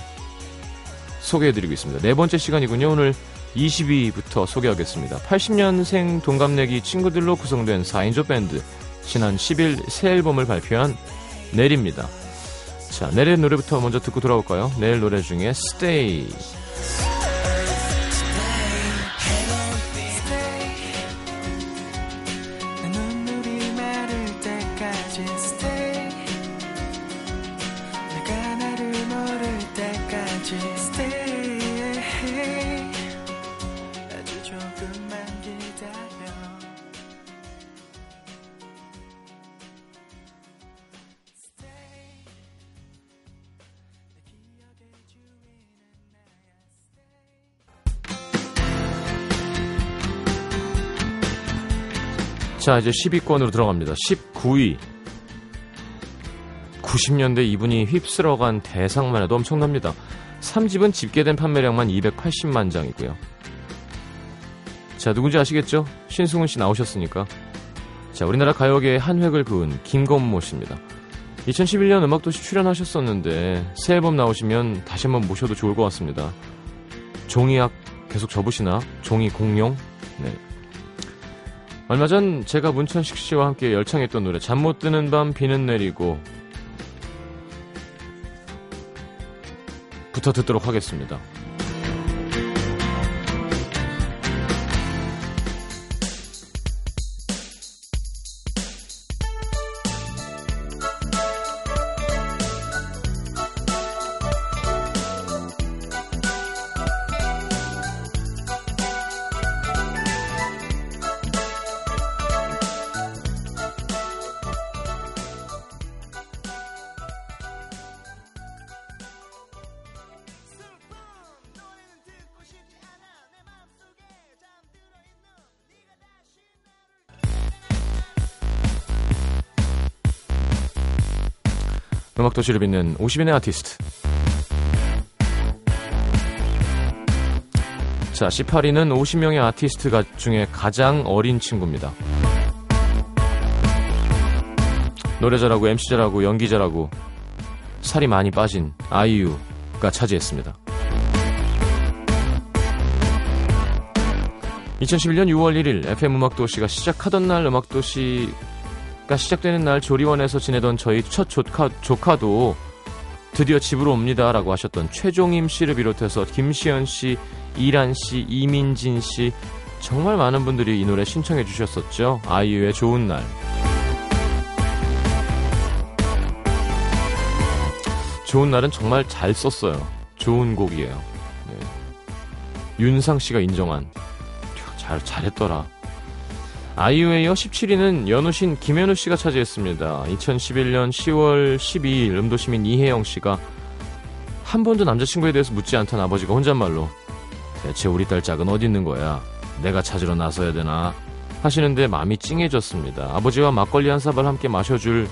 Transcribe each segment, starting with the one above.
소개해드리고 있습니다. 네 번째 시간이군요. 오늘 20위부터 소개하겠습니다. 80년생 동갑내기 친구들로 구성된 4인조 밴드, 지난 10일 새 앨범을 발표한 넬입니다. 자, 넬의 노래부터 먼저 듣고 돌아올까요? 넬 노래 중에 Stay. 자, 이제 10위권으로 들어갑니다. 19위. 90년대 이분이 휩쓸어간 대상만 해도 엄청납니다. 3집은 집계된 판매량만 280만 장이고요. 자, 누군지 아시겠죠? 신승훈 씨 나오셨으니까. 자, 우리나라 가요계의 한 획을 그은 김건모 씨입니다. 2011년 음악도시 출연하셨었는데 새 앨범 나오시면 다시 한번 모셔도 좋을 것 같습니다. 종이학 계속 접으시나? 종이 공룡? 네. 얼마 전 제가 문천식 씨와 함께 열창했던 노래 잠 못 드는 밤 비는 내리고 부터 듣도록 하겠습니다. 음악도시를 빛낸 50인의 아티스트. 자, 18위는 50명의 아티스트 중에 가장 어린 친구입니다. 노래 잘하고 MC 잘하고 연기 잘하고 살이 많이 빠진 아이유가 차지했습니다. 2011년 6월 1일 FM음악도시가 시작하던 날, 음악도시 시작되는 날 조리원에서 지내던 저희 첫 조카도 드디어 집으로 옵니다 라고 하셨던 최종임 씨를 비롯해서 김시현 씨, 이란 씨, 이민진 씨, 정말 많은 분들이 이 노래 신청해 주셨었죠. 아이유의 좋은 날. 좋은 날은 정말 잘 썼어요. 좋은 곡이에요. 네. 윤상씨가 인정한. 잘했더라. 아이유에 이어 17위는 연우신 김연우씨가 차지했습니다. 2011년 10월 12일 음도시민 이혜영씨가 한 번도 남자친구에 대해서 묻지 않던 아버지가 혼잣말로 대체 우리 딸 짝은 어디 있는 거야? 내가 찾으러 나서야 되나? 하시는데 마음이 찡해졌습니다. 아버지와 막걸리 한 삽을 함께 마셔줄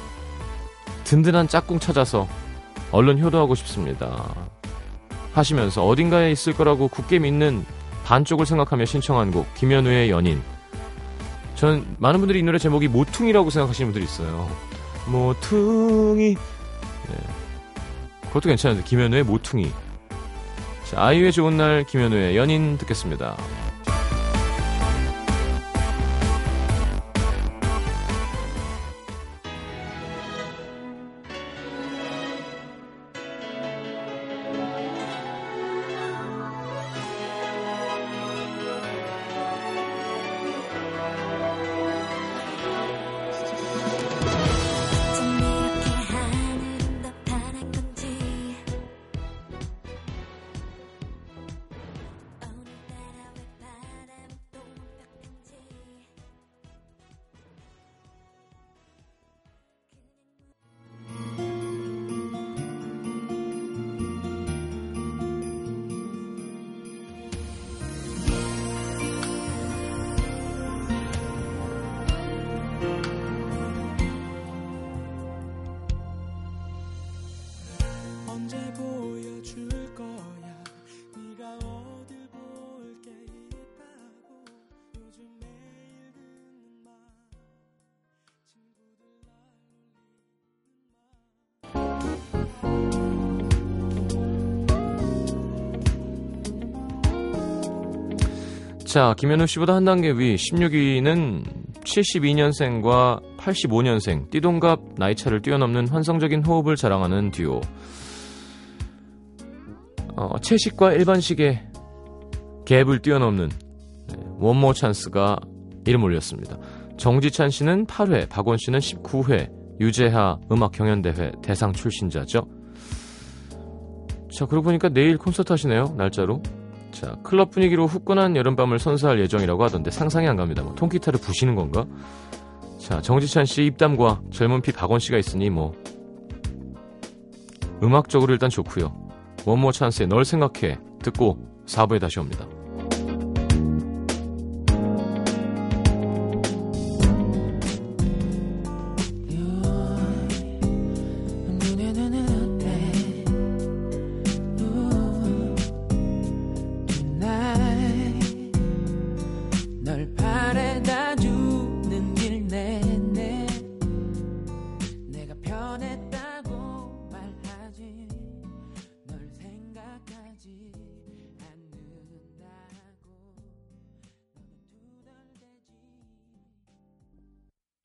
든든한 짝꿍 찾아서 얼른 효도하고 싶습니다. 하시면서 어딘가에 있을 거라고 굳게 믿는 반쪽을 생각하며 신청한 곡 김연우의 연인. 전 많은 분들이 이 노래 제목이 모퉁이라고 생각하시는 분들이 있어요. 모퉁이. 네. 그것도 괜찮은데 김연우의 모퉁이. 자, 아이유의 좋은 날 김연우의 연인 듣겠습니다. 자, 김현우 씨보다 한 단계 위 16위는 72년생과 85년생 띠동갑 나이차를 뛰어넘는 환상적인 호흡을 자랑하는 듀오. 채식과 일반식의 갭을 뛰어넘는 원모 찬스가 이름 올렸습니다. 정지찬 씨는 8회, 박원 씨는 19회 유재하 음악경연대회 대상 출신자죠. 자, 그러고 보니까 내일 콘서트 하시네요, 날짜로. 자, 클럽 분위기로 후끈한 여름밤을 선사할 예정이라고 하던데 상상이 안 갑니다. 뭐 통기타를 부시는 건가? 자, 정지찬 씨 입담과 젊은 피 박원 씨가 있으니 뭐 음악적으로 일단 좋고요. 원모 찬스의 널 생각해 듣고 4부에 다시 옵니다.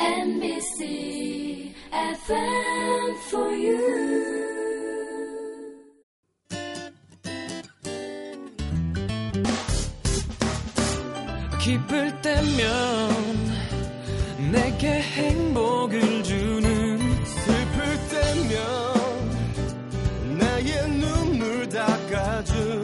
MBC FM for you. 기쁠 때면 내게 행복을 주는, 슬플 때면 나의 눈물 닦아준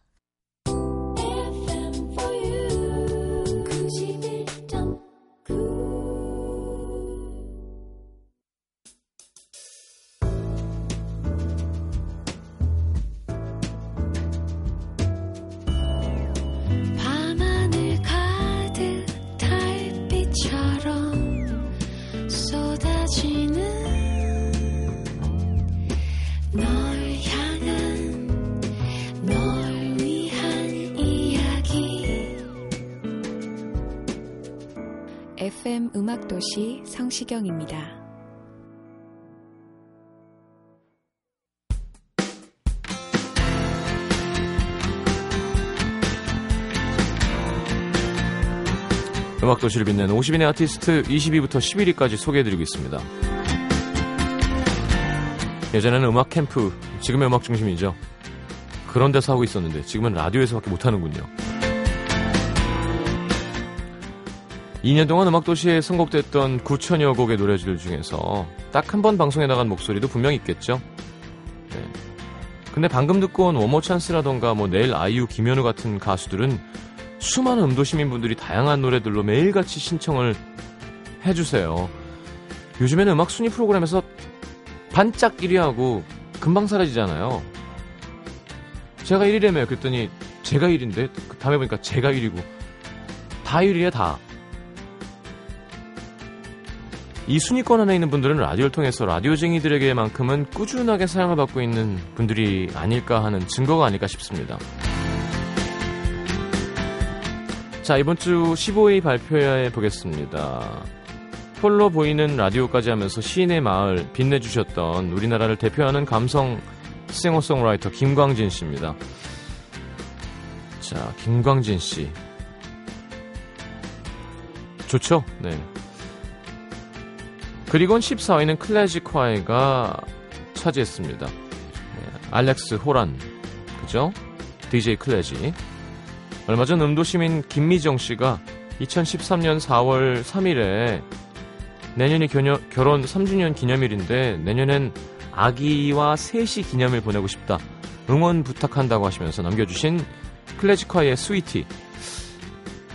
FM음악도시 성시경입니다. 음악도시를 빛내는 50인의 아티스트 20위부터 11위까지 소개해드리고 있습니다. 예전에는 음악 캠프, 지금의 음악 중심이죠. 그런 데서 하고 있었는데 지금은 라디오에서밖에 못하는군요. 2년 동안 음악도시에 선곡됐던 9천여 곡의 노래들 중에서 딱 한 번 방송에 나간 목소리도 분명히 있겠죠. 네. 근데 방금 듣고 온 원모 찬스라던가 뭐 내일 아이유, 김연우 같은 가수들은 수많은 음도 시민분들이 다양한 노래들로 매일같이 신청을 해주세요. 요즘에는 음악 순위 프로그램에서 반짝 1위하고 금방 사라지잖아요. 제가 1위라며 그랬더니 제가 1위인데 그 다음에 보니까 제가 1위고 다 1위야 다. 이 순위권 안에 있는 분들은 라디오를 통해서 라디오쟁이들에게만큼은 꾸준하게 사랑을 받고 있는 분들이 아닐까 하는 증거가 아닐까 싶습니다. 자, 이번 주 15위 발표해 보겠습니다. 홀로 보이는 라디오까지 하면서 시인의 마을 빛내주셨던 우리나라를 대표하는 감성 싱어송라이터 김광진 씨입니다. 자, 김광진 씨. 좋죠? 네. 그리고 14위는 클래식화가 차지했습니다. 알렉스 호란, 그죠? DJ 클래식. 얼마 전 음도시민 김미정 씨가 2013년 4월 3일에 내년이 결혼 3주년 기념일인데 내년엔 아기와 셋이 기념일 보내고 싶다. 응원 부탁한다고 하시면서 남겨주신 클래식화의 스위티.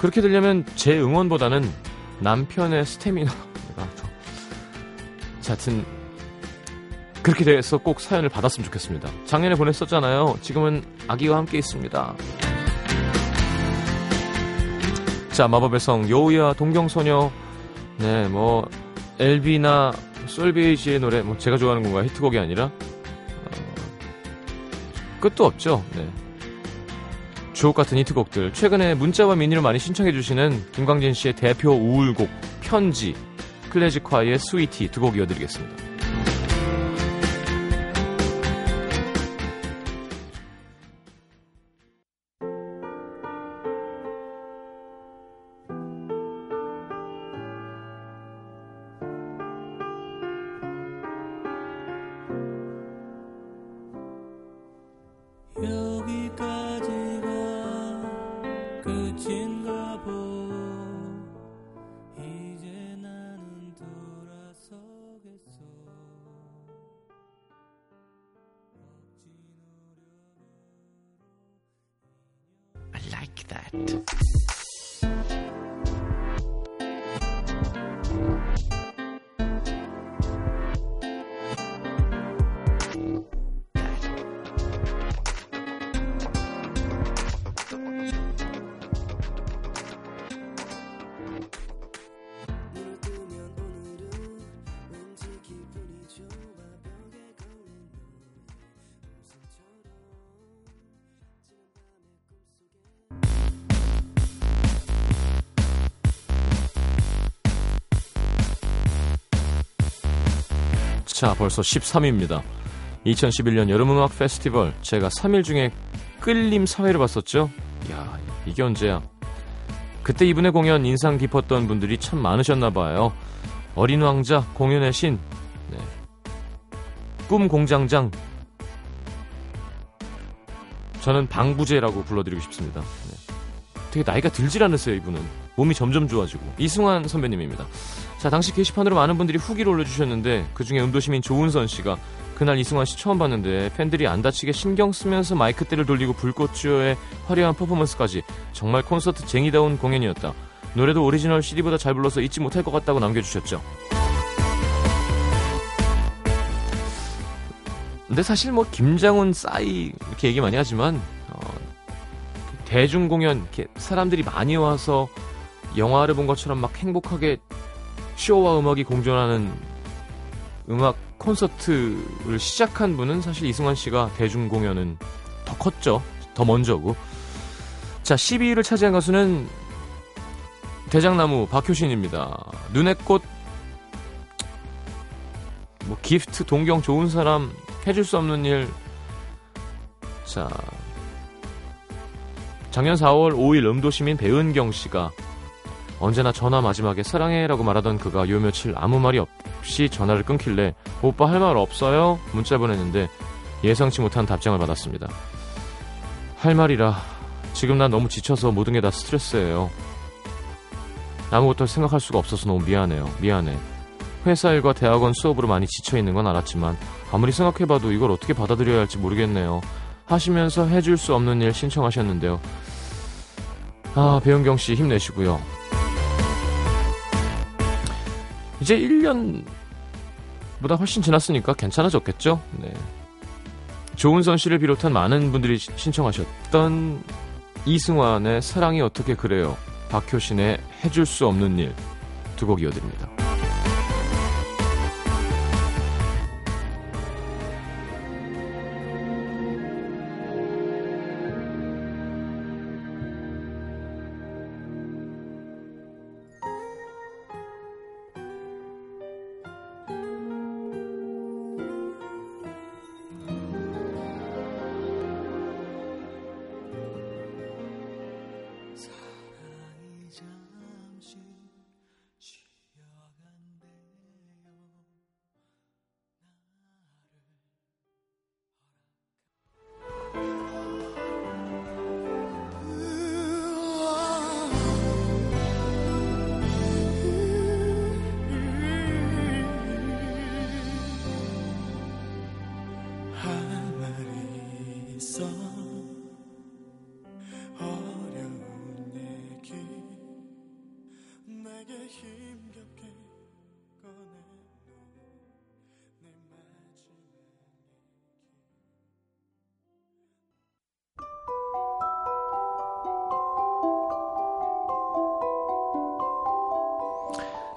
그렇게 되려면 제 응원보다는 남편의 스태미나. 하여튼 그렇게 돼서 꼭 사연을 받았으면 좋겠습니다. 작년에 보냈었잖아요. 지금은 아기와 함께 있습니다. 자, 마법의 성 여우야 동경소녀, 네, 뭐 엘비나 솔베이지의 노래, 뭐 제가 좋아하는 건가, 히트곡이 아니라 끝도 없죠. 네. 주옥 같은 히트곡들, 최근에 문자와 미니로 많이 신청해주시는 김광진 씨의 대표 우울곡 편지, 클래식화의 스위티 두 곡 이어드리겠습니다. 여기까지가 끝인가 보. 자, 벌써 13위입니다. 2011년 여름음악 페스티벌, 제가 3일 중에 끌림 사회를 봤었죠. 이야, 이게 언제야. 그때 이분의 공연 인상 깊었던 분들이 참 많으셨나봐요. 어린 왕자, 공연의 신, 네. 꿈 공장장, 저는 방부제라고 불러드리고 싶습니다. 네. 되게 나이가 들질 않으세요, 이분은. 몸이 점점 좋아지고. 이승환 선배님입니다. 자, 당시 게시판으로 많은 분들이 후기를 올려주셨는데 그중에 음도시민 조은선씨가 그날 이승환씨 처음 봤는데 팬들이 안 다치게 신경쓰면서 마이크대를 돌리고 불꽃주요의 화려한 퍼포먼스까지 정말 콘서트 쟁이다운 공연이었다. 노래도 오리지널 CD보다 잘 불러서 잊지 못할 것 같다고 남겨주셨죠. 근데 사실 뭐 김장훈, 싸이 이렇게 얘기 많이 하지만 대중공연, 이렇게 사람들이 많이 와서 영화를 본 것처럼 막 행복하게 쇼와 음악이 공존하는 음악 콘서트를 시작한 분은 사실 이승환 씨가 대중공연은 더 컸죠. 더 먼저고. 자, 12위를 차지한 가수는 대장나무 박효신입니다. 눈의 꽃, 뭐 기프트, 동경, 좋은 사람, 해줄 수 없는 일. 자, 작년 4월 5일 음도시민 배은경 씨가 언제나 전화 마지막에 사랑해라고 말하던 그가 요 며칠 아무 말이 없이 전화를 끊길래 오빠 할 말 없어요? 문자 보냈는데 예상치 못한 답장을 받았습니다. 할 말이라 지금 난 너무 지쳐서 모든 게 다 스트레스예요. 아무것도 생각할 수가 없어서 너무 미안해요. 미안해. 회사 일과 대학원 수업으로 많이 지쳐있는 건 알았지만 아무리 생각해봐도 이걸 어떻게 받아들여야 할지 모르겠네요. 하시면서 해줄 수 없는 일 신청하셨는데요. 아, 배은경 씨 힘내시고요. 이제 1년보다 훨씬 지났으니까 괜찮아졌겠죠? 네. 조은선 씨를 비롯한 많은 분들이 신청하셨던 이승환의 사랑이 어떻게 그래요? 박효신의 해줄 수 없는 일 두 곡 이어드립니다.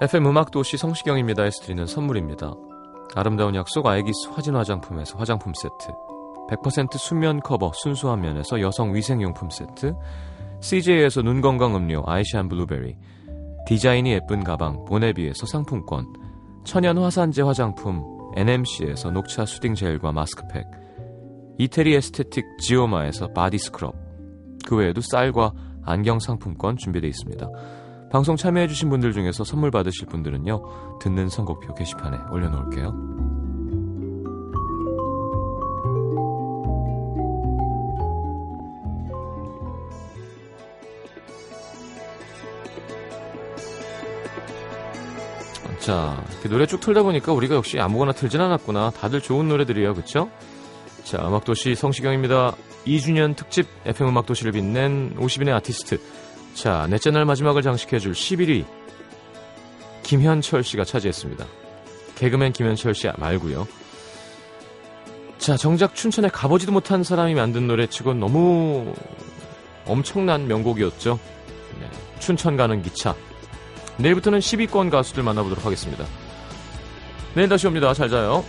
FM음악도시 성시경입니다에서 드리는 선물입니다. 아름다운 약속 아이기스 화진 화장품에서 화장품 세트, 100% 순면 커버 순수한 면에서 여성 위생용품 세트, CJ에서 눈건강 음료 아이시안 블루베리, 디자인이 예쁜 가방 보네비에서 상품권, 천연 화산재 화장품 NMC에서 녹차 수딩 젤과 마스크팩, 이태리 에스테틱 지오마에서 바디 스크럽, 그 외에도 쌀과 안경 상품권 준비되어 있습니다. 방송 참여해주신 분들 중에서 선물 받으실 분들은요, 듣는 선곡표 게시판에 올려놓을게요. 자, 노래 쭉 틀다 보니까 우리가 역시 아무거나 틀진 않았구나. 다들 좋은 노래들이에요, 그쵸? 자, 음악도시 성시경입니다. 2주년 특집 FM음악도시를 빛낸 50인의 아티스트. 자, 넷째 날 마지막을 장식해줄 11위 김현철 씨가 차지했습니다. 개그맨 김현철 씨 말고요. 자, 정작 춘천에 가보지도 못한 사람이 만든 노래치곤 너무 엄청난 명곡이었죠. 네, 춘천 가는 기차. 내일부터는 10위권 가수들 만나보도록 하겠습니다. 내일 다시 옵니다. 잘 자요.